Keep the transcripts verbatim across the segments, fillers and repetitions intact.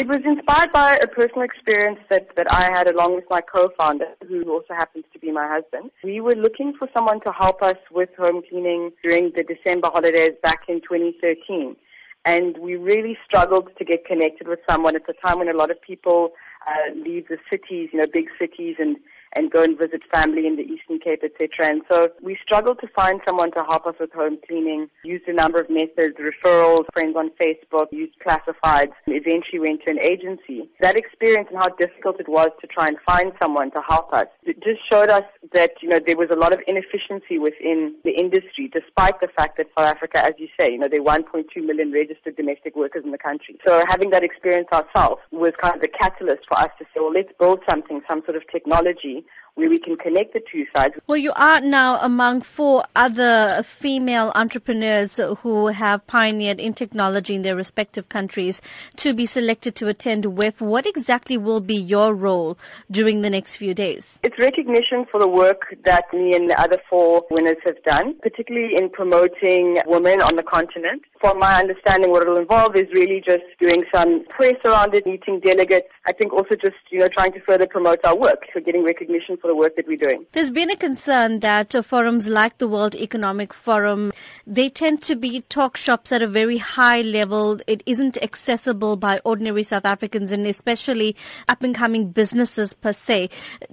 It was inspired by a personal experience that, that I had along with my co-founder, who also happens to be my husband. We were looking for someone to help us with home cleaning during the December holidays back in twenty thirteen. And we really struggled to get connected with someone at the time when a lot of people uh, leave the cities, you know, big cities, and, and go and visit family in the Eastern Cape, et cetera. And so we struggled to find someone to help us with home cleaning, used a number of methods, referrals, friends on Facebook, used classifieds, and eventually went to an agency. That experience and how difficult it was to try and find someone to help us, it just showed us that, you know, there was a lot of inefficiency within the industry, despite the fact that South Africa, as you say, you know, there are one point two million registered domestic workers in the country. So having that experience ourselves was kind of the catalyst for us to say, well, let's build something, some sort of technology where we can connect the two sides. Well, you are now among four other female entrepreneurs who have pioneered in technology in their respective countries to be selected to attend W E F. What exactly will be your role during the next few days? It's recognition for the work that me and the other four winners have done, particularly in promoting women on the continent. From my understanding, what it will involve is really just doing some press around it, meeting delegates. I think also just, you know, trying to further promote our work, so getting recognition for the work that we're doing. There's been a concern that uh, forums like the World Economic Forum, they tend to be talk shops at a very high level. It isn't accessible by ordinary South Africans, and especially up-and-coming businesses per se.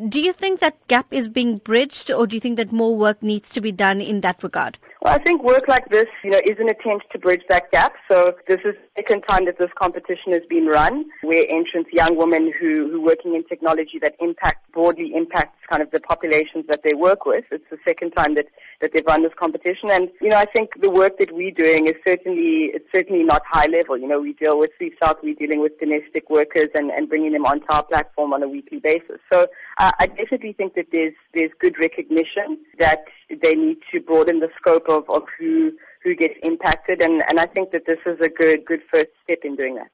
Do you think that gap is being bridged, or do you think that more work needs to be done in that regard? Well, I think work like this, you know, is an attempt to bridge that gap. So this is the second time that this competition has been run, where entrants, young women who who working in technology that impact, broadly impacts kind of the populations that they work with. It's the second time that, that they've run this competition. And, you know, I think the work that we're doing is certainly, it's certainly not high level. You know, we deal with Free South, we're dealing with domestic workers and, and bringing them onto our platform on a weekly basis. So uh, I definitely think that there's, there's good recognition that they need to broaden the scope of, of who, who gets impacted. And, and I think that this is a good, good first step in doing that.